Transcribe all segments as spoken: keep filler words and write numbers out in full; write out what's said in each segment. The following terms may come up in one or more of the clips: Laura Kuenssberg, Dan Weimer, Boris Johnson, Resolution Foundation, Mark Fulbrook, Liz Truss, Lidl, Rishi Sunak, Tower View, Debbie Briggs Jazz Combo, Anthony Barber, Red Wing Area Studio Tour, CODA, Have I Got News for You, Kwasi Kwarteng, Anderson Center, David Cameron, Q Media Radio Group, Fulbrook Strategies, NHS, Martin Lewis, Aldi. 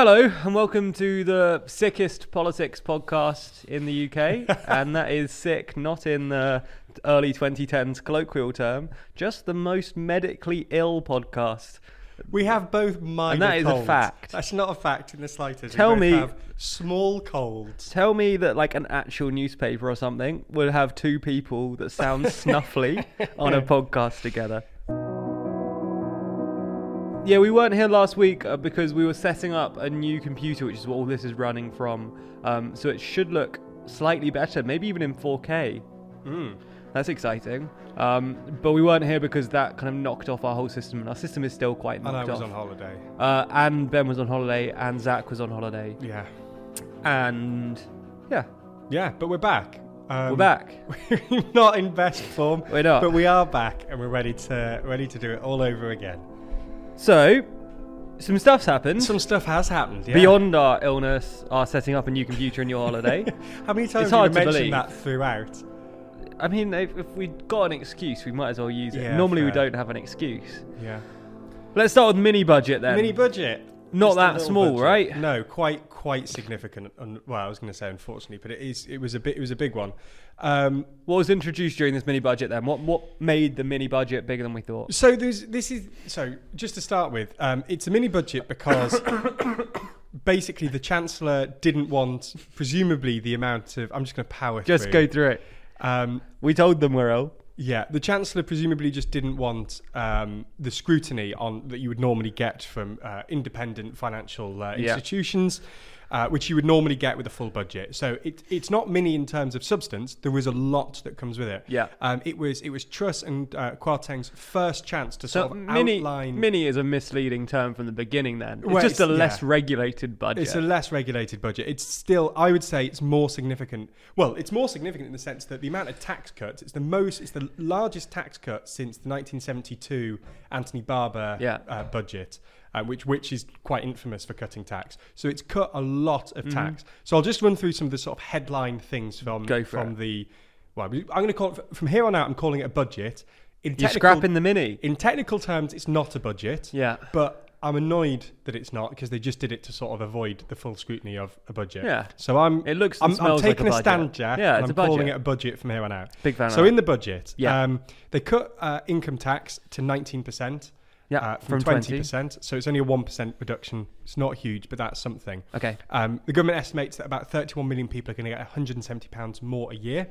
Hello and welcome to the sickest politics podcast in the U K, and that is sick not in the early twenty tens colloquial term, just the most medically ill podcast. We have both minor colds. And that is colds. A fact. That's not a fact in the slightest. Tell we both me, have small colds. Tell me that like an actual newspaper or something would have two people that sound snuffly on a podcast together. Yeah, we weren't here last week because we were setting up a new computer, which is what all this is running from. Um, so it should look slightly better, maybe even in four K. Mm, that's exciting. Um, but we weren't here because that kind of knocked off our whole system, and our system is still quite knocked off. And I was off. on holiday. Uh, and Ben was on holiday, and Zach was on holiday. Yeah. And yeah. Yeah, but we're back. Um, we're back. We're not in best form. We're not. But we are back, and we're ready to ready to do it all over again. So, some stuff's happened. Some stuff has happened, yeah. Beyond our illness, our setting up a new computer and your holiday. How many times have you mentioned that throughout? I mean, if, if we've got an excuse, we might as well use it. Yeah, Normally fair. We don't have an excuse. Yeah. Let's start with mini budget then. Mini budget. Not Just that small, budget. right? No, quite quite significant. Well, I was going to say unfortunately, but it is. It was a bit. It was a big one. Um, what was introduced during this mini budget then? What what made the mini budget bigger than we thought? So there's this is so just to start with, um, it's a mini budget because basically the Chancellor didn't want presumably the amount of. I'm just going to power just through. Just go through it. Um, we told them we're ill. Yeah, the Chancellor presumably just didn't want um, the scrutiny on that you would normally get from uh, independent financial uh, institutions, yeah. uh, which you would normally get with a full budget. So it, it's not mini in terms of substance. There was a lot that comes with it. Yeah, um, it was it was Truss and uh, Kwarteng's first chance to so sort of mini, outline. Mini is a misleading term from the beginning. Then it's well, just it's, a less yeah. regulated budget. It's a less regulated budget. It's still, I would say, it's more significant. Well, it's more significant in the sense that the amount of tax cuts. It's the most. It's the largest tax cut since the nineteen seventy-two Anthony Barber yeah. uh, budget, uh, which which is quite infamous for cutting tax. So it's cut a lot of mm-hmm. tax. So I'll just run through some of the sort of headline things from from it. the. Well, I'm going to call it, from here on out. I'm calling it a budget. In You're scrapping the mini. In technical terms, it's not a budget. Yeah, but I'm annoyed that it's not because they just did it to sort of avoid the full scrutiny of a budget. Yeah. So I'm it looks I'm, I'm taking like a, a stand, Jack. Yeah, it's and I'm a calling it a budget from here on out. Big fan. So in the budget, yeah. um, they cut uh, income tax to nineteen percent yeah, uh, from, from twenty percent. twenty So it's only a one percent reduction. It's not huge, but that's something. Okay. Um, the government estimates that about thirty-one million people are going to get one hundred seventy pounds more a year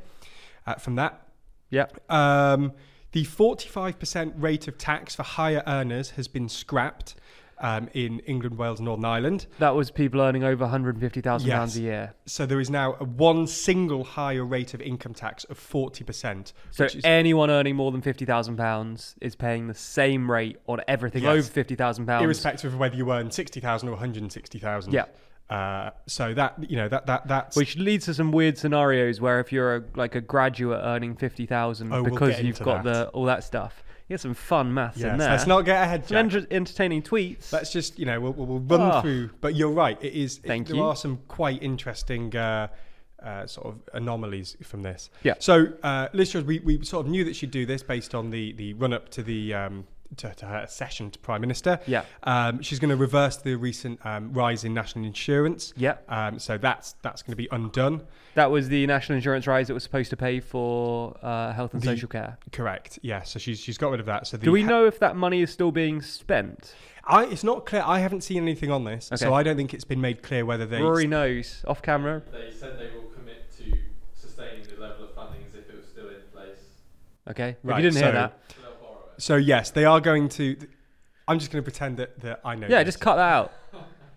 uh, from that. Yeah. Um, the forty-five percent rate of tax for higher earners has been scrapped. Um, in England, Wales, Northern Ireland. That was people earning over one hundred fifty thousand pounds yes. a year. So there is now a one single higher rate of income tax of forty percent. So is- anyone earning more than fifty thousand pounds is paying the same rate on everything yes. over fifty thousand pounds. Irrespective of whether you earn sixty thousand pounds or one hundred sixty thousand pounds. Yeah. Uh, so that, you know, that, that, that's... Which leads to some weird scenarios where if you're a, like a graduate earning fifty thousand pounds oh, because we'll you've got that. the all that stuff... You get some fun maths yes, in there. Let's not get ahead, Jack. Some entertaining tweets. Let's just, you know, we'll, we'll run oh. through. But you're right. It is. It, Thank there you. There are some quite interesting uh, uh, sort of anomalies from this. Yeah. So, uh, Liz Truss, we, we sort of knew that she'd do this based on the, the run up to the um, to, to her accession to Prime Minister. Yeah. Um, she's going to reverse the recent um, rise in national insurance. Yeah. Um, so that's that's going to be undone. That was the national insurance rise that was supposed to pay for uh, health and the, social care. Correct. Yeah. So she's she's got rid of that. So the do we know if that money is still being spent? I it's not clear. I haven't seen anything on this, okay. so I don't think it's been made clear whether they. Rory knows off camera. They said they will commit to sustaining the level of funding as if it was still in place. Okay. Right, if you didn't so, hear that. So yes, they are going to. I'm just going to pretend that, that I know. Yeah, this. Just cut that out.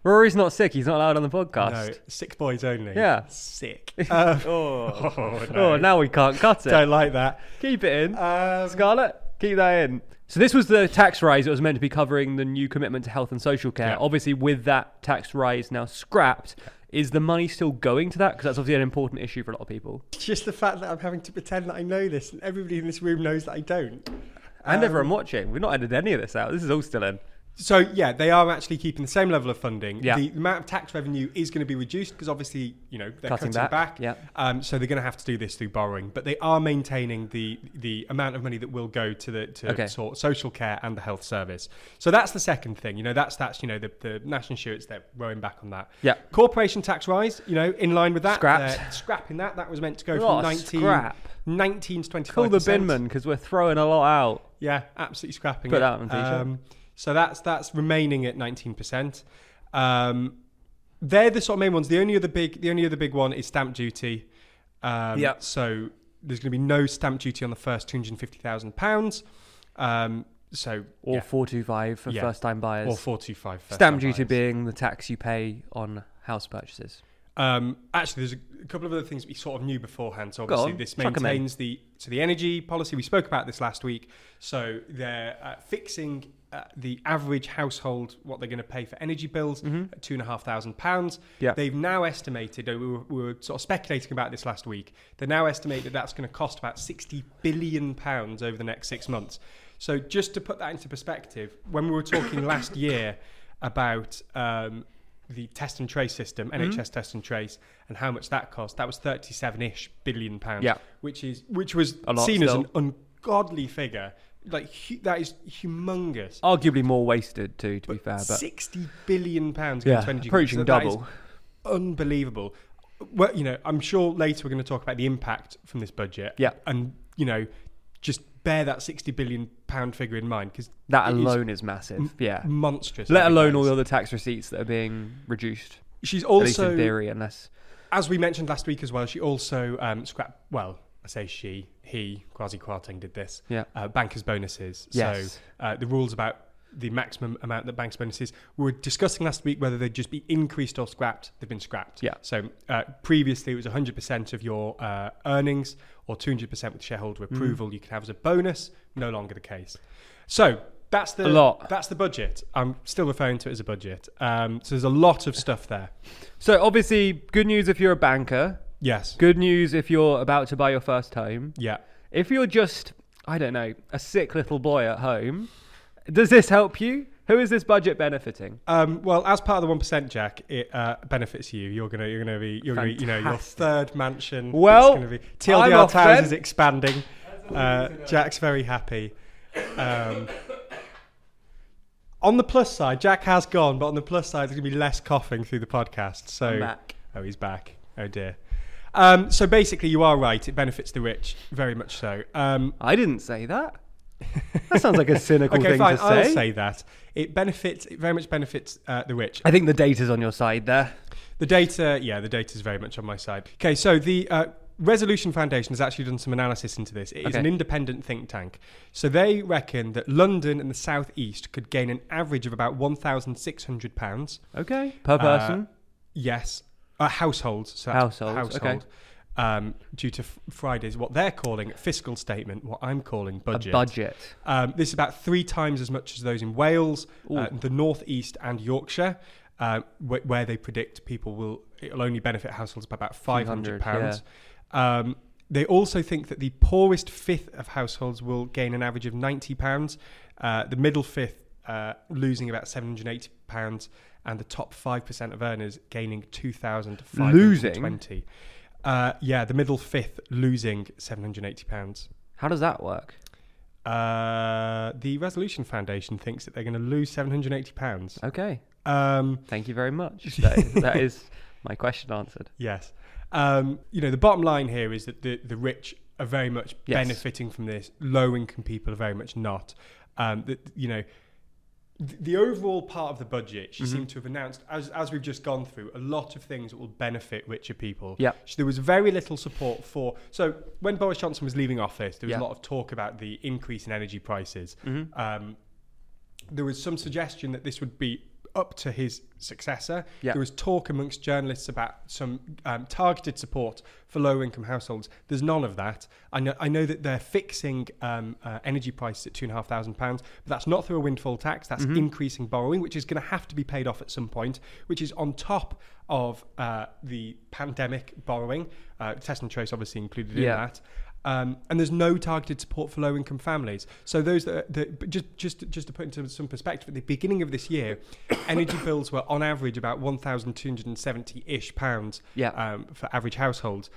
Rory's not sick. He's not allowed on the podcast. No, sick boys only. Yeah. Sick. Um, oh. Oh, no. oh, now we can't cut it. Don't like that. Keep it in. Um, Scarlett, keep that in. So this was the tax rise that was meant to be covering the new commitment to health and social care. Yeah. Obviously, with that tax rise now scrapped, is the money still going to that? Because that's obviously an important issue for a lot of people. It's just the fact that I'm having to pretend that I know this and everybody in this room knows that I don't. And um, everyone watching. We've not edited any of this out. This is all still in. So, yeah, they are actually keeping the same level of funding. Yeah. The amount of tax revenue is going to be reduced because obviously, you know, they're cutting, cutting back. back. Yeah. Um, so they're going to have to do this through borrowing. But they are maintaining the the amount of money that will go to the to okay. sort social care and the health service. So that's the second thing. You know, that's, that's you know, the, the national insurance, they're rowing back on that. Yeah. Corporation tax rise, you know, in line with that. Scrapped. Scrapping that. That was meant to go oh, from nineteen, nineteen to twenty-five percent. Call the binman because we're throwing a lot out. Yeah, absolutely scrapping Put it. Put that on T-shirt. Um, So that's that's remaining at nineteen percent. Um, they're the sort of main ones. The only other big the only other big one is stamp duty. Um, yep. So there's going to be no stamp duty on the first two hundred fifty thousand pounds. Um, so or yeah. four two five for yeah. first time buyers. Or four two five. First stamp duty buyers. Being the tax you pay on house purchases. Um, actually, there's a couple of other things we sort of knew beforehand. So obviously, this maintains the so the energy policy. We spoke about this last week. So they're uh, fixing. Uh, the average household, what they're going to pay for energy bills, mm-hmm. at two and a half thousand pounds. Yeah. They've now estimated, we were, we were sort of speculating about this last week, they now estimate that that's going to cost about sixty billion pounds over the next six months. So just to put that into perspective, when we were talking last year about um, the test and trace system, N H S mm-hmm. test and trace, and how much that cost, that was thirty-seven-ish billion pounds, yeah. which is which was seen still. as an ungodly figure. Like hu- that is humongous. Arguably more wasted too, to but be fair. But sixty billion pounds going yeah, to energy, approaching so double. That is unbelievable. Well, you know, I'm sure later we're going to talk about the impact from this budget. Yeah, and you know, just bear that sixty billion pound figure in mind because that alone is, is massive. M- yeah, monstrous. Let alone all the other tax receipts that are being reduced. She's also, at least in theory, unless, as we mentioned last week as well, she also um, scrapped. Well. I say she, he, Kwasi Kwarteng did this. Yeah. Uh, bankers' bonuses. Yes. So uh, the rules about the maximum amount that bankers' bonuses, we were discussing last week whether they'd just be increased or scrapped. They've been scrapped. Yeah. So uh, previously it was one hundred percent of your uh, earnings or two hundred percent with shareholder approval mm. you could have as a bonus. No longer the case. So that's the a lot. That's the budget. I'm still referring to it as a budget. Um, so there's a lot of stuff there. So obviously, good news if you're a banker. Yes. Good news if you're about to buy your first home. Yeah. If you're just, I don't know, a sick little boy at home, does this help you? Who is this budget benefiting? Um, well, as part of the one percent, Jack, it uh, benefits you. You're gonna, you're gonna be, you're gonna, you know, your third mansion. Well, gonna be, T L D R Towers is expanding. Uh, Jack's very happy. Um, on the plus side, Jack has gone, but on the plus side, there's gonna be less coughing through the podcast. So, I'm back. Oh, he's back. Oh dear. Um, so basically, you are right. It benefits the rich, very much so. Um, I didn't say that. That sounds like a cynical okay, thing fine, to say. Okay, I'll say that. It benefits. It very much benefits uh, the rich. I think the data's on your side there. The data, yeah, the data's very much on my side. Okay, so the uh, Resolution Foundation has actually done some analysis into this. It okay. is an independent think tank. So they reckon that London and the South East could gain an average of about one thousand six hundred pounds. Okay, per person? Uh, yes. Uh, households, so households, household, okay. um, due to f- Friday's, what they're calling fiscal statement, what I'm calling budget. A budget. Um, this is about three times as much as those in Wales, uh, the North East and Yorkshire, uh, wh- where they predict people will, it'll only benefit households by about five hundred pounds. Yeah. Um, they also think that the poorest fifth of households will gain an average of ninety pounds, uh, the middle fifth uh, losing about seven hundred eighty pounds, and the top five percent of earners gaining two thousand five hundred twenty pounds. Losing? Uh, yeah, the middle fifth losing seven hundred eighty pounds. How does that work? Uh, the Resolution Foundation thinks that they're going to lose seven hundred eighty pounds. Okay. Um, Thank you very much. That is, that is my question answered. Yes. Um, you know, the bottom line here is that the, the rich are very much yes. benefiting from this. Low-income people are very much not. Um, that, you know... The overall part of the budget, she mm-hmm. seemed to have announced, as as we've just gone through, a lot of things that will benefit richer people. Yeah. There was very little support for... So when Boris Johnson was leaving office, there was yeah. a lot of talk about the increase in energy prices. Mm-hmm. Um, there was some suggestion that this would be up to his successor. Yeah. There was talk amongst journalists about some um, targeted support for low-income households. There's none of that. I know, I know that they're fixing um, uh, energy prices at two thousand five hundred pounds, but that's not through a windfall tax. That's mm-hmm. increasing borrowing, which is going to have to be paid off at some point, which is on top of uh, the pandemic borrowing. Uh, test and trace obviously included yeah. in that. Um, and there's no targeted support for low-income families. So those that, that just just just to put into some perspective, at the beginning of this year, energy bills were on average about one thousand two hundred seventy-ish pounds yeah. um, for average households.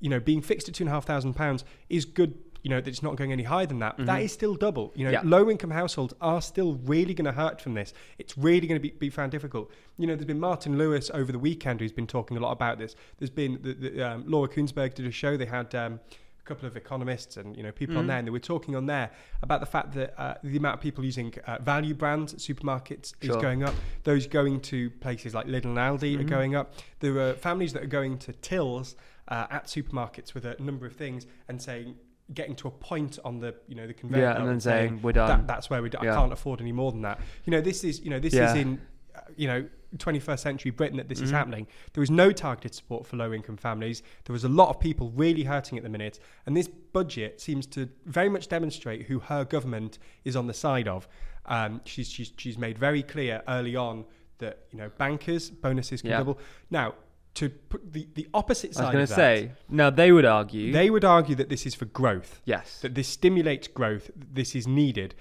You know, being fixed at two and a half thousand pounds is good. You know, that it's not going any higher than that. Mm-hmm. That is still double. You know, yeah. low-income households are still really going to hurt from this. It's really going to be, be found difficult. You know, there's been Martin Lewis over the weekend who's been talking a lot about this. There's been the, the, um, Laura Kuenssberg did a show. They had um, a couple of economists and, you know, people mm-hmm. on there, and they were talking on there about the fact that uh, the amount of people using uh, value brands at supermarkets sure. is going up. Those going to places like Lidl and Aldi mm-hmm. are going up. There are families that are going to tills uh, at supermarkets with a number of things and saying, getting to a point on the, you know, the conveyor yeah, and then saying we're done. That, that's where we're done. Yeah. I can't afford any more than that. You know, this is, you know, this yeah. is in, uh, you know, twenty-first century Britain that this mm-hmm. is happening. There was no targeted support for low-income families. There was a lot of people really hurting at the minute, and this budget seems to very much demonstrate who her government is on the side of. Um, she's she's she's made very clear early on that, you know, bankers bonuses can yeah. double now. To put the, the opposite side of that. I was going to say, now they would argue... They would argue that this is for growth. Yes. That this stimulates growth, that this is needed.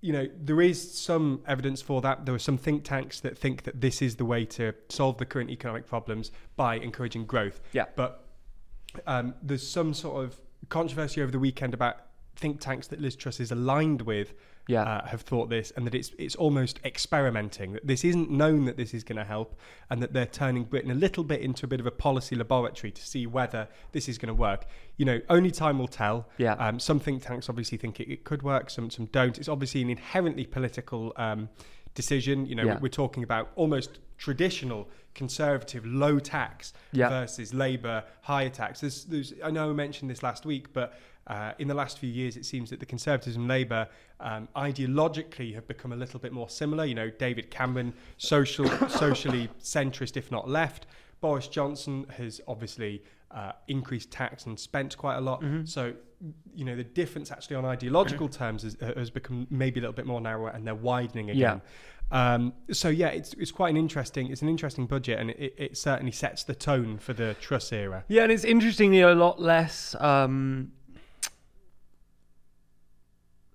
You know, there is some evidence for that. There are some think tanks that think that this is the way to solve the current economic problems by encouraging growth. Yeah. But um, there's some sort of controversy over the weekend about think tanks that Liz Truss is aligned with yeah. uh, have thought this, and that it's it's almost experimenting, that this isn't known that this is going to help, and that they're turning Britain a little bit into a bit of a policy laboratory to see whether this is going to work. You know, only time will tell. Yeah. Um, some think tanks obviously think it, it could work, some some don't. It's obviously an inherently political um, decision. You know, yeah. we're talking about almost traditional conservative low tax yeah. versus Labour higher tax. There's, there's, I know I mentioned this last week, but Uh, in the last few years, it seems that the Conservatives and Labour um, ideologically have become a little bit more similar. You know, David Cameron, social, socially centrist, if not left. Boris Johnson has obviously uh, increased tax and spent quite a lot. Mm-hmm. So, you know, the difference actually on ideological terms is, uh, has become maybe a little bit more narrow, and they're widening again. Yeah. Um, so, yeah, it's it's quite an interesting, it's an interesting budget, and it, it certainly sets the tone for the Truss era. Yeah, and it's interestingly a lot less... Um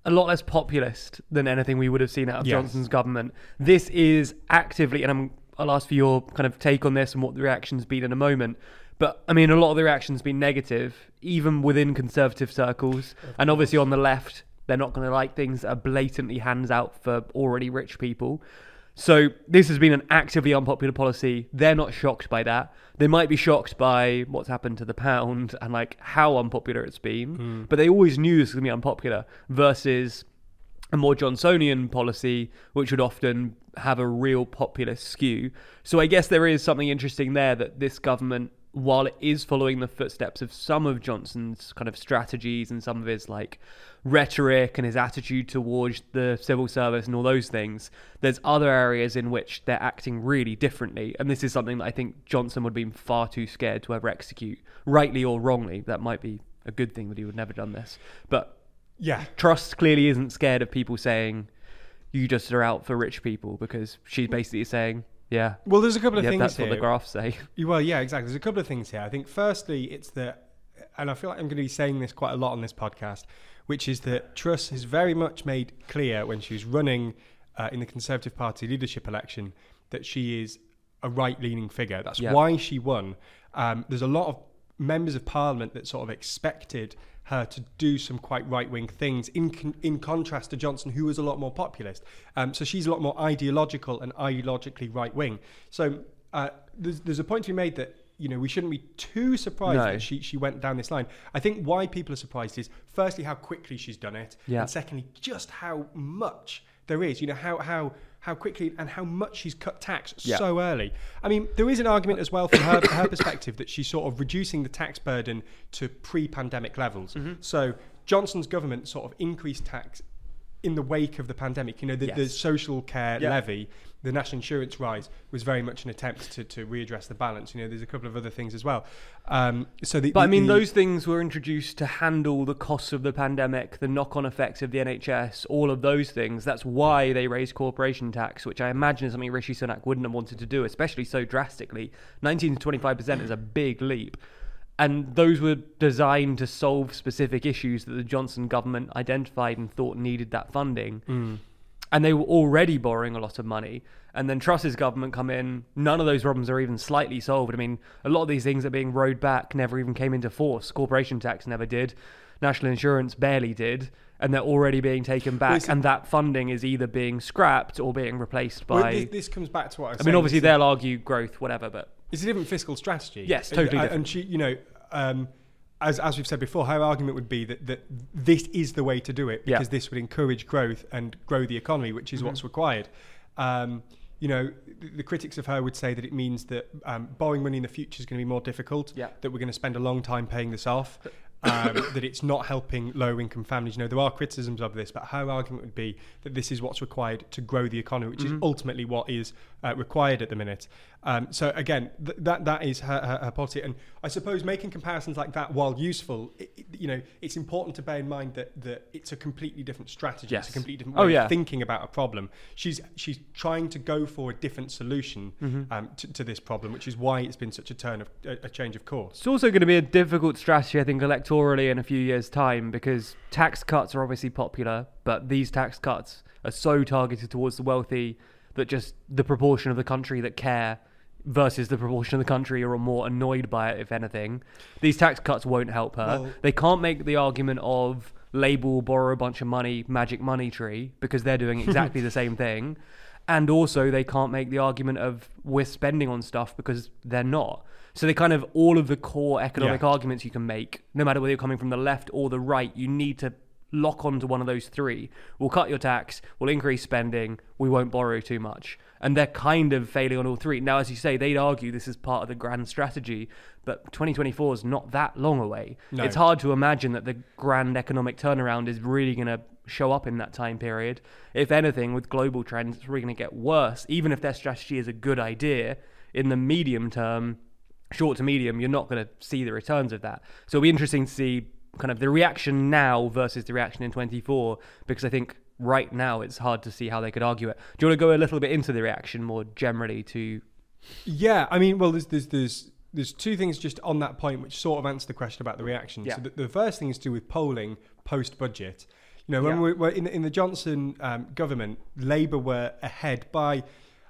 a lot less populist than anything we would have seen out of yes. Johnson's government. This is actively, and I'm, I'll ask for your kind of take on this and what the reaction's been in a moment, but I mean, a lot of the reaction's been negative, even within conservative circles. And obviously on the left, they're not going to like things that are blatantly hands out for already rich people. So this has been an actively unpopular policy. They're not shocked by that. They might be shocked by what's happened to the pound and like how unpopular it's been, mm. but they always knew this was going to be unpopular versus a more Johnsonian policy, which would often have a real populist skew. So I guess there is something interesting there that this government, while it is following the footsteps of some of Johnson's kind of strategies and some of his like rhetoric and his attitude towards the civil service and all those things, there's other areas in which they're acting really differently. And this is something that I think Johnson would have been far too scared to ever execute, rightly or wrongly. That might be a good thing that he would never done this. But yeah, Truss clearly isn't scared of people saying, you just are out for rich people, because she's basically saying... Yeah. Well, there's a couple of yeah, things that's here. That's what the graphs say. Well, yeah, exactly. There's a couple of things here. I think firstly, it's that, and I feel like I'm going to be saying this quite a lot on this podcast, which is that Truss has very much made clear when she was running uh, in the Conservative Party leadership election that she is a right-leaning figure. That's yeah. why she won. Um, there's a lot of members of parliament that sort of expected her to do some quite right-wing things in con- in contrast to Johnson, who was a lot more populist. Um, so she's a lot more ideological and ideologically right-wing. So uh, there's, there's a point to be made that, you know, we shouldn't be too surprised no. that she, she went down this line. I think why people are surprised is, firstly, how quickly she's done it, yeah. and secondly, just how much there is, you know, how how... how quickly and how much she's cut tax yeah. so early. I mean, there is an argument as well from her, her perspective that she's sort of reducing the tax burden to pre-pandemic levels. Mm-hmm. So Johnson's government sort of increased tax in the wake of the pandemic. You know, the, yes. the social care yeah. levy, the national insurance rise was very much an attempt to, to readdress the balance. You know, there's a couple of other things as well. Um, so, the, But the, I mean, the, those things were introduced to handle the costs of the pandemic, the knock-on effects of the N H S, all of those things. That's why they raised corporation tax, which I imagine is something Rishi Sunak wouldn't have wanted to do, especially so drastically. nineteen to twenty-five percent is a big leap. And those were designed to solve specific issues that the Johnson government identified and thought needed that funding. Mm. And they were already borrowing a lot of money. And then Truss's government come in, none of those problems are even slightly solved. I mean, a lot of these things are being rowed back, never even came into force. Corporation tax never did. National insurance barely did. And they're already being taken back. Well, and that funding is either being scrapped or being replaced by... Well, this, this comes back to what I was I saying. I mean, obviously, they'll argue growth, whatever, but... It's a different fiscal strategy. Yes, totally different. And, she, you know, um, as as we've said before, her argument would be that, that this is the way to do it because yeah. this would encourage growth and grow the economy, which is mm-hmm. what's required. Um, you know, the, the critics of her would say that it means that um, borrowing money in the future is going to be more difficult, yeah. that we're going to spend a long time paying this off, um, that it's not helping low-income families. You know, there are criticisms of this, but her argument would be that this is what's required to grow the economy, which mm-hmm. is ultimately what is uh, required at the minute. Um, so again, th- that that is her, her, her policy, and I suppose making comparisons like that, while useful, it, it, you know, it's important to bear in mind that, that it's a completely different strategy. Yes. It's a completely different way oh, yeah. of thinking about a problem. She's she's trying to go for a different solution mm-hmm. um, to, to this problem, which is why it's been such a turn of a, a change of course. It's also going to be a difficult strategy, I think, electorally in a few years' time, because tax cuts are obviously popular, but these tax cuts are so targeted towards the wealthy that just the proportion of the country that care versus the proportion of the country who are more annoyed by it, if anything. These tax cuts won't help her. Well, they can't make the argument of label, borrow a bunch of money, magic money tree, because they're doing exactly the same thing. And also they can't make the argument of we're spending on stuff, because they're not. So they kind of, all of the core economic yeah. arguments you can make, no matter whether you're coming from the left or the right, you need to lock onto one of those three. We'll cut your tax, we'll increase spending, we won't borrow too much. And they're kind of failing on all three. Now, as you say, they'd argue this is part of the grand strategy, but twenty twenty-four is not that long away. No. It's hard to imagine that the grand economic turnaround is really going to show up in that time period. If anything, with global trends, it's really going to get worse. Even if their strategy is a good idea, in the medium term, short to medium, you're not going to see the returns of that. So it'll be interesting to see kind of the reaction now versus the reaction in twenty-four, because I think right now it's hard to see how they could argue it. Do you want to go a little bit into the reaction more generally to... Yeah, I mean, well, there's there's there's, there's two things just on that point which sort of answer the question about the reaction. Yeah. So the, the first thing is to do with polling post-budget. You know, when yeah. we were in, in the Johnson um, government, Labour were ahead by...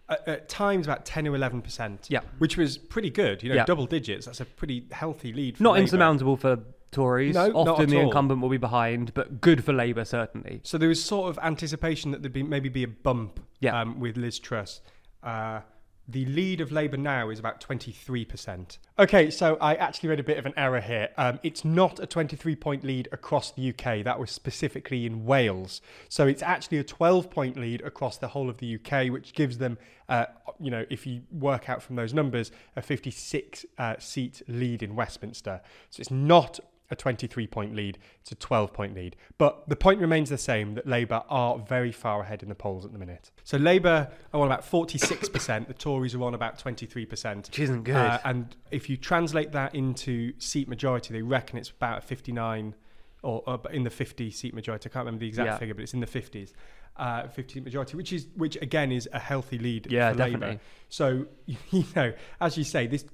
at times about ten or eleven percent, yeah. which was pretty good, you know, yeah. double digits. That's a pretty healthy lead for Not Labour. Insurmountable for Tories. No, Often not at the all. Incumbent will be behind, but good for Labour, certainly. So there was sort of anticipation that there'd be maybe be a bump yeah. um, with Liz Truss. Uh, the lead of Labour now is about twenty-three percent. Okay, so I actually read a bit of an error here. Um, it's not a twenty-three point lead across the U K. That was specifically in Wales. So it's actually a twelve point lead across the whole of the U K, which gives them, uh, you know, if you work out from those numbers, a fifty-six seat uh, lead in Westminster. So it's not a twenty-three point lead, it's a twelve point lead. But the point remains the same, that Labour are very far ahead in the polls at the minute. So Labour are on about forty-six percent, the Tories are on about twenty-three percent. Which isn't good. Uh, and if you translate that into seat majority, they reckon it's about fifty-nine, or, or in the fifty seat majority. I can't remember the exact yeah. figure, but it's in the fifties. Uh, fifteen majority, which is which again is a healthy lead yeah, for definitely. Labour. So you know, as you say, this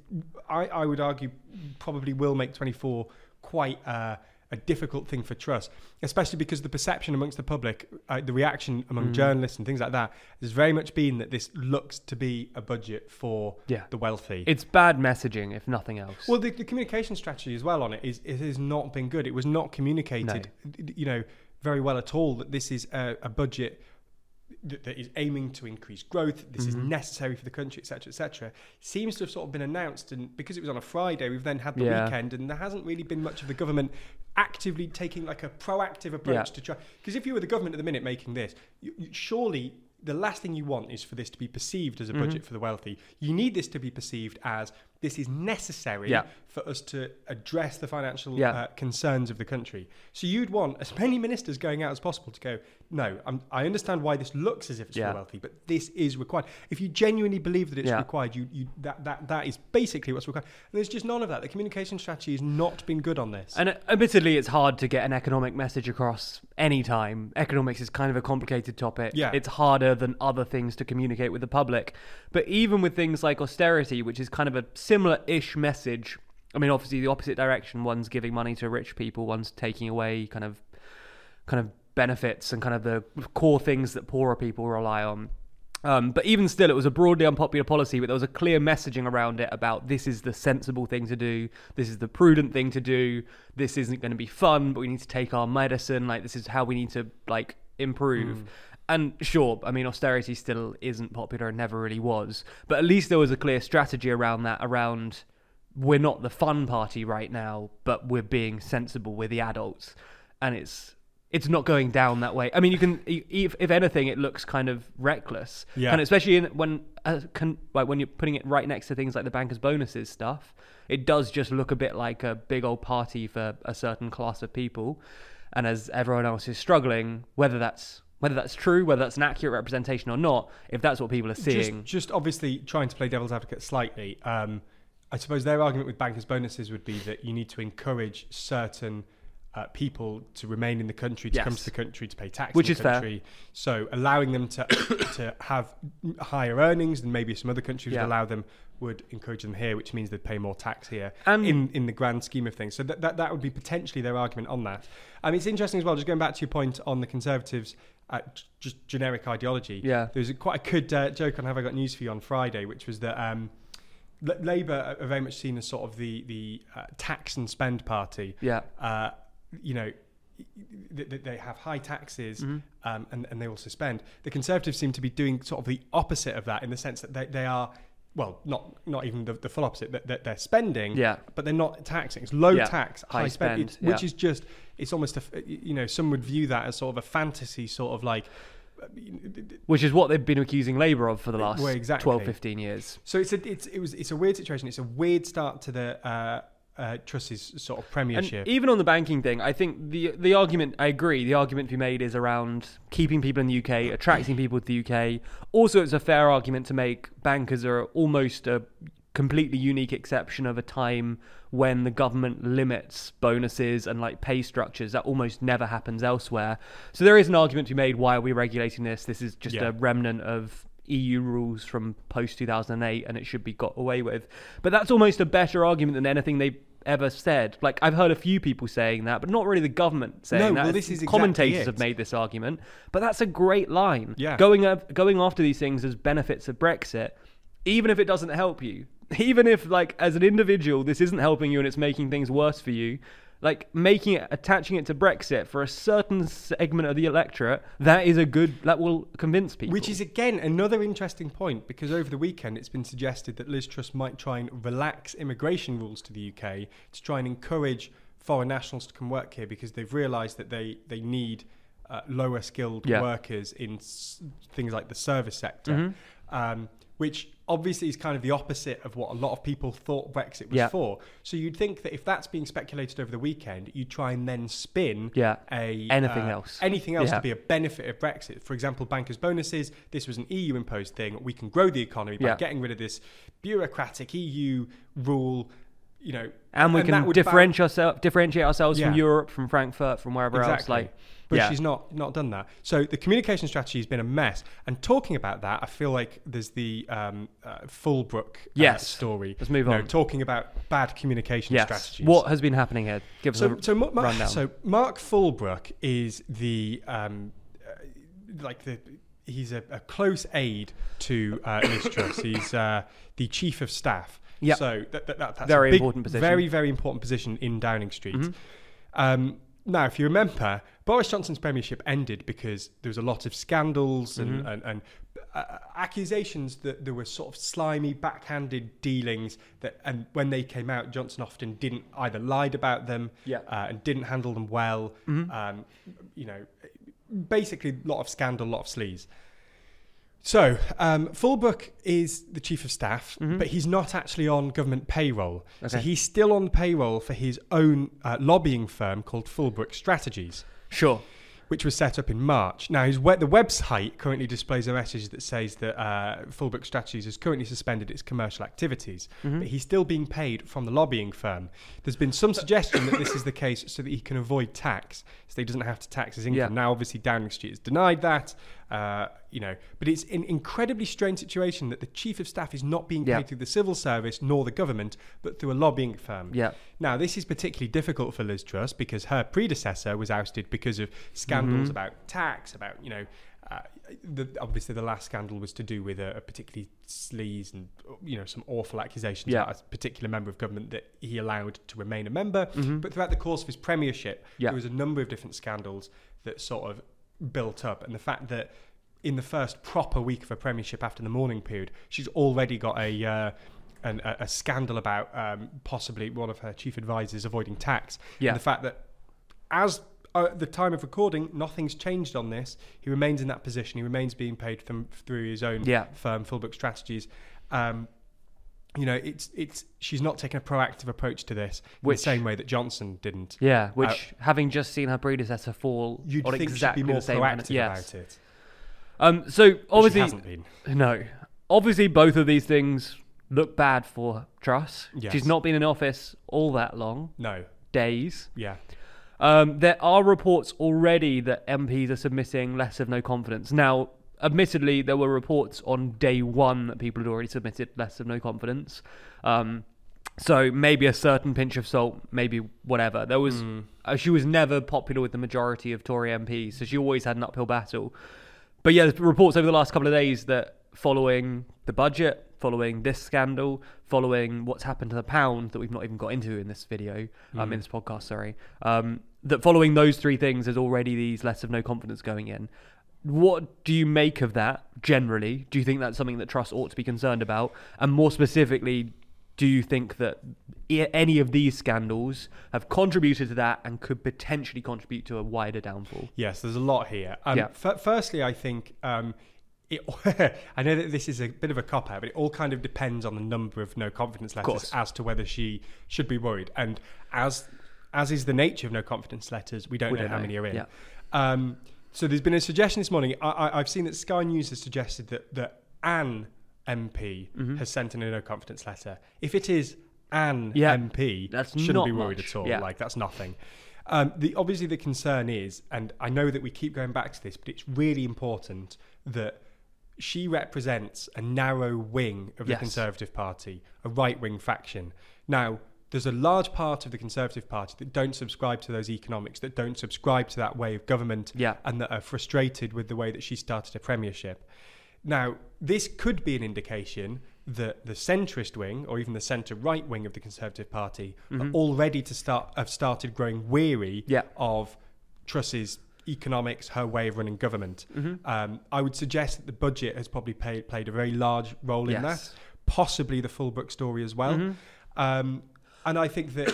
I, I would argue probably will make twenty-four quite uh, a difficult thing for Truss, especially because the perception amongst the public, uh, the reaction among mm. journalists and things like that, has very much been that this looks to be a budget for yeah. the wealthy. It's bad messaging, if nothing else. Well, the, the communication strategy as well on it is it has not been good. It was not communicated, no. you know, very well at all that this is a, a budget that, that is aiming to increase growth. This mm-hmm. is necessary for the country, et cetera, et cetera. Seems to have sort of been announced, and because it was on a Friday, we've then had the yeah. weekend, and there hasn't really been much of the government actively taking like a proactive approach yeah. to try. Because if you were the government at the minute making this, you, you, surely the last thing you want is for this to be perceived as a mm-hmm. budget for the wealthy. You need this to be perceived as this is necessary yeah. for us to address the financial yeah. uh, concerns of the country. So you'd want as many ministers going out as possible to go, no, I'm, I understand why this looks as if it's yeah. for the wealthy, but this is required. If you genuinely believe that it's yeah. required, you, you that, that that is basically what's required. And there's just none of that. The communication strategy has not been good on this. And uh, admittedly, it's hard to get an economic message across any time. Economics is kind of a complicated topic. Yeah. It's harder than other things to communicate with the public. But even with things like austerity, which is kind of a similar-ish message, I mean, obviously the opposite direction. One's giving money to rich people, one's taking away kind of kind of benefits and kind of the core things that poorer people rely on. Um, but even still, it was a broadly unpopular policy, but there was a clear messaging around it about this is the sensible thing to do, this is the prudent thing to do, this isn't going to be fun, but we need to take our medicine, like this is how we need to like improve. Mm. And sure, I mean, austerity still isn't popular and never really was, but at least there was a clear strategy around that, around we're not the fun party right now, but we're being sensible, we're the adults. And it's... it's not going down that way. I mean, you can, if, if anything, it looks kind of reckless. Yeah. And especially in, when uh, can, like when you're putting it right next to things like the bankers' bonuses stuff, it does just look a bit like a big old party for a certain class of people. And as everyone else is struggling, whether that's whether that's true, whether that's an accurate representation or not, if that's what people are seeing. Just, just obviously trying to play devil's advocate slightly. Um, I suppose their argument with bankers' bonuses would be that you need to encourage certain... Uh, people to remain in the country, to yes. come to the country, to pay tax, which in the is country. Fair. So allowing them to to have higher earnings than maybe some other countries yeah. would allow them would encourage them here, which means they'd pay more tax here um, in in the grand scheme of things. So that, that that would be potentially their argument on that. I mean, it's interesting as well. Just going back to your point on the Conservatives' uh, g- just generic ideology. Yeah, there was a, quite a good uh, joke on Have I Got News for You on Friday, which was that. Um, L- Labour are very much seen as sort of the the uh, tax and spend party. Yeah, uh, you know, they, they have high taxes mm-hmm. um, and and they also spend. The Conservatives seem to be doing sort of the opposite of that in the sense that they, they are well, not not even the, the full opposite. That they're, they're spending, yeah. but they're not taxing. It's low yeah. tax, high, high spend, spend. It's, which yeah. is just it's almost a, you know, some would view that as sort of a fantasy, sort of like. Which is what they've been accusing Labour of for the last well, exactly. twelve, fifteen years. So it's a it's it was it's a weird situation. It's a weird start to the uh, uh, Truss's sort of premiership. And even on the banking thing, I think the the argument I agree. The argument to be made is around keeping people in the U K, attracting people to the U K. Also, it's a fair argument to make. Bankers are almost a completely unique exception of a time when the government limits bonuses and like pay structures that almost never happens elsewhere. So there is an argument to be made, why are we regulating this? This is just yeah. a remnant of E U rules from post two thousand eight and it should be got away with. But that's almost a better argument than anything they ever said. Like I've heard a few people saying that, but not really the government saying no, that. Well, this is commentators exactly have made this argument, but that's a great line. Yeah. Going up, going after these things as benefits of Brexit, even if it doesn't help you, even if, like, as an individual, this isn't helping you and it's making things worse for you, like, making it, attaching it to Brexit for a certain segment of the electorate, that is a good, that will convince people. Which is, again, another interesting point, because over the weekend it's been suggested that Liz Truss might try and relax immigration rules to the U K to try and encourage foreign nationals to come work here because they've realised that they, they need uh, lower-skilled yeah. workers in s- things like the service sector, mm-hmm. um, which... obviously is kind of the opposite of what a lot of people thought Brexit was yeah. for. So you'd think that if that's being speculated over the weekend, you try and then spin yeah. a anything uh, else, anything else yeah. to be a benefit of Brexit. For example, bankers' bonuses. This was an E U imposed thing. We can grow the economy by yeah. getting rid of this bureaucratic E U rule. You know, and we and can differentiate ba- ourselves, differentiate ourselves yeah. from Europe, from Frankfurt, from wherever exactly. else. Like, but yeah. she's not not done that. So the communication strategy has been a mess. And talking about that, I feel like there's the um, uh, Fulbrook uh, yes. story. Let's move on. You know, talking about bad communication yes. strategies. What has been happening here? Give us so, a so Ma- rundown. So Mark Fulbrook is the um, uh, like the. He's a, a close aide to uh, Liz Truss. He's uh, the chief of staff. Yep. So that, that, that's very a big, important position. Very, very important position in Downing Street. Mm-hmm. Um, now, if you remember, Boris Johnson's premiership ended because there was a lot of scandals mm-hmm. and, and, and uh, accusations that there were sort of slimy, backhanded dealings. That and when they came out, Johnson often didn't either lied about them yep. uh, and didn't handle them well. Mm-hmm. Um, you know, basically, a lot of scandal, a lot of sleaze. So, um, Fulbrook is the chief of staff, mm-hmm. but he's not actually on government payroll. Okay. So he's still on payroll for his own uh, lobbying firm called Fulbrook Strategies. Sure. Which was set up in March. Now, his we- the website currently displays a message that says that uh, Fulbrook Strategies has currently suspended its commercial activities, mm-hmm. but he's still being paid from the lobbying firm. There's been some suggestion that this is the case so that he can avoid tax, so that he doesn't have to tax his income. Yeah. Now, obviously, Downing Street has denied that. Uh, you know, but it's an incredibly strange situation that the chief of staff is not being paid yeah. through the civil service nor the government, but through a lobbying firm. Yeah. Now, this is particularly difficult for Liz Truss because her predecessor was ousted because of scandals mm-hmm. about tax, about, you know, uh, the, obviously the last scandal was to do with a, a particularly sleaze and, you know, some awful accusations yeah. about a particular member of government that he allowed to remain a member. Mm-hmm. But throughout the course of his premiership, yeah. there was a number of different scandals that sort of built up, and the fact that in the first proper week of her premiership after the mourning period, she's already got a uh, an, a, a scandal about um, possibly one of her chief advisors avoiding tax. Yeah. And the fact that, as uh, at the time of recording, nothing's changed on this. He remains in that position. He remains being paid from, through his own yeah. firm, Fulbrook Strategies. Um, you know, it's it's she's not taking a proactive approach to this which, in the same way that Johnson didn't. Yeah, which uh, having just seen her predecessor fall, you'd on think exactly she'd be more proactive manner, yes. about it. Um, so obviously, no, obviously both of these things look bad for Truss. Yes. She's not been in office all that long. No. Days. Yeah. Um, there are reports already that M Ps are submitting letters of no confidence. Now, admittedly, there were reports on day one that people had already submitted letters of no confidence. Um, so maybe a certain pinch of salt, maybe whatever. There was, mm. uh, she was never popular with the majority of Tory M Ps, so she always had an uphill battle. But yeah, there's reports over the last couple of days that following the budget, following this scandal, following what's happened to the pound that we've not even got into in this video, mm. um, in this podcast, sorry, um, that following those three things, there's already these letters of no confidence going in. What do you make of that generally? Do you think that's something that Truss ought to be concerned about? And more specifically, do you think that any of these scandals have contributed to that and could potentially contribute to a wider downfall? Yes, there's a lot here. Um, yeah. f- firstly, I think um, it, I know that this is a bit of a cop-out, but it all kind of depends on the number of no confidence letters as to whether she should be worried. And as as is the nature of no confidence letters, we don't we know don't how know. many are in. Yeah. Um, so there's been a suggestion this morning. I, I, I've seen that Sky News has suggested that, that Anne M P mm-hmm. has sent in a no confidence letter. If it is an yeah, M P, that's shouldn't not be worried much. at all. Yeah. Like, that's nothing. Um, the obviously the concern is, and I know that we keep going back to this, but it's really important that she represents a narrow wing of the yes. Conservative Party, a right-wing faction. Now, there's a large part of the Conservative Party that don't subscribe to those economics, that don't subscribe to that way of government, yeah. and that are frustrated with the way that she started her premiership. Now, this could be an indication that the centrist wing, or even the centre-right wing of the Conservative Party, mm-hmm. are already to start have started growing weary yeah. of Truss's economics, her way of running government. Mm-hmm. Um, I would suggest that the budget has probably pay, played a very large role yes. in that, possibly the Fulbrook story as well. Mm-hmm. Um, and I think that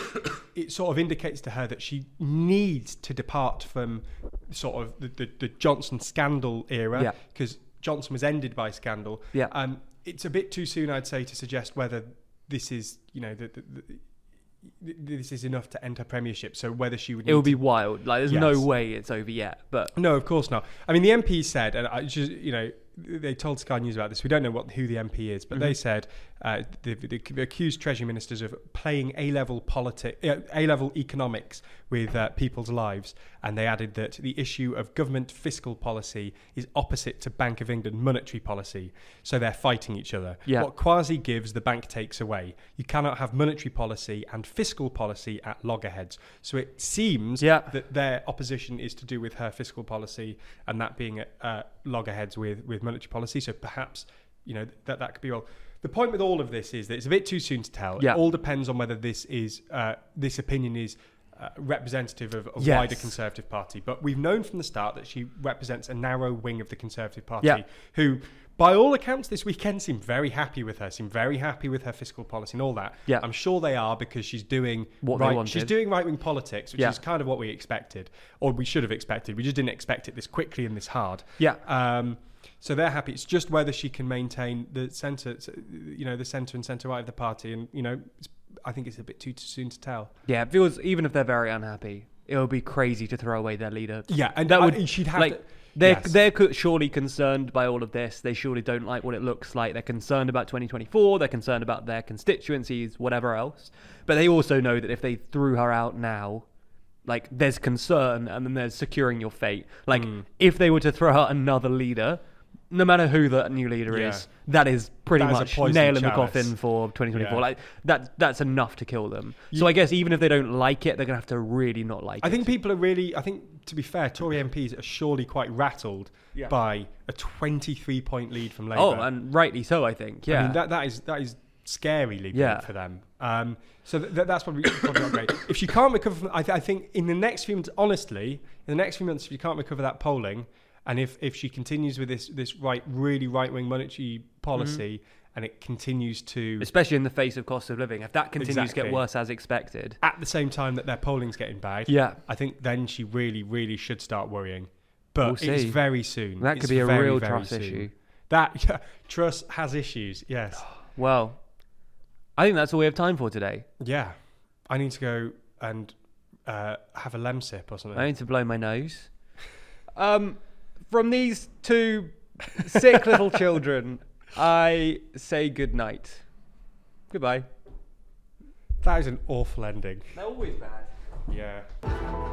it sort of indicates to her that she needs to depart from sort of the, the, the Johnson scandal era, because yeah. Johnson was ended by scandal. Yeah. Um, it's a bit too soon, I'd say, to suggest whether this is, you know, the, the, the, this is enough to end her premiership. So whether she would... It would be to... wild. Like, there's yes. no way it's over yet. But no, of course not. I mean, the M P said, and I just, you know, they told Sky News about this. We don't know what who the M P is, but mm-hmm. they said uh, they, they, they accused Treasury ministers of playing A-level politics, uh, A-level economics with uh, people's lives, and they added that the issue of government fiscal policy is opposite to Bank of England monetary policy, so they're fighting each other. Yeah. What Kwasi gives, the bank takes away. You cannot have monetary policy and fiscal policy at loggerheads. So it seems yeah. that their opposition is to do with her fiscal policy and that being at uh, loggerheads with with. monetary policy, so perhaps, you know, that that could be all. The point with all of this is that it's a bit too soon to tell. Yeah. It all depends on whether this is uh, this opinion is uh, representative of a yes. wider Conservative Party. But we've known from the start that she represents a narrow wing of the Conservative Party, yeah. who, by all accounts, this weekend seemed very happy with her, seemed very happy with her fiscal policy and all that. Yeah. I'm sure they are, because she's doing what right, they wanted. She's doing right-wing politics, which yeah. is kind of what we expected, or we should have expected. We just didn't expect it this quickly and this hard. Yeah. Um, So they're happy. It's just whether she can maintain the centre, you know, the centre and centre right of the party. And, you know, it's, I think it's a bit too, too soon to tell. Yeah, it feels, even if they're very unhappy, it would be crazy to throw away their leader. Yeah, and that I, would she'd have like, to, they're yes. they're surely concerned by all of this. They surely don't like what it looks like. They're concerned about twenty twenty-four. They're concerned about their constituencies, whatever else. But they also know that if they threw her out now, like there's concern, and then there's securing your fate. Like mm. if they were to throw out another leader, no matter who that new leader yeah. is, that is pretty that much is nail in the coffin for twenty twenty-four. Yeah. Like that, that's enough to kill them. You, so I guess even if they don't like it, they're gonna have to really not like I it. I think people are really. I think to be fair, Tory M Ps are surely quite rattled yeah. by a twenty-three point lead from Labour. Oh, and rightly so. I think. Yeah, I mean, that that is that is scarily yeah. big for them. Um, so th- th- that's probably, probably not great. If she can't recover, from, I, th- I think in the next few months, honestly, in the next few months, if you can't recover that polling. And if, if she continues with this this right really right-wing monetary policy mm-hmm. and it continues to... Especially in the face of cost of living. If that continues exactly. to get worse as expected. At the same time that their polling's getting bad, yeah. I think then she really, really should start worrying. But we'll it's see. very soon. That it's could be a very, real Truss issue. That yeah, Truss has issues, yes. Well, I think that's all we have time for today. Yeah. I need to go and uh, have a lem sip or something. I need to blow my nose. Um... From these two sick little children, I say good night. Goodbye. That is an awful ending. They're always bad. Yeah.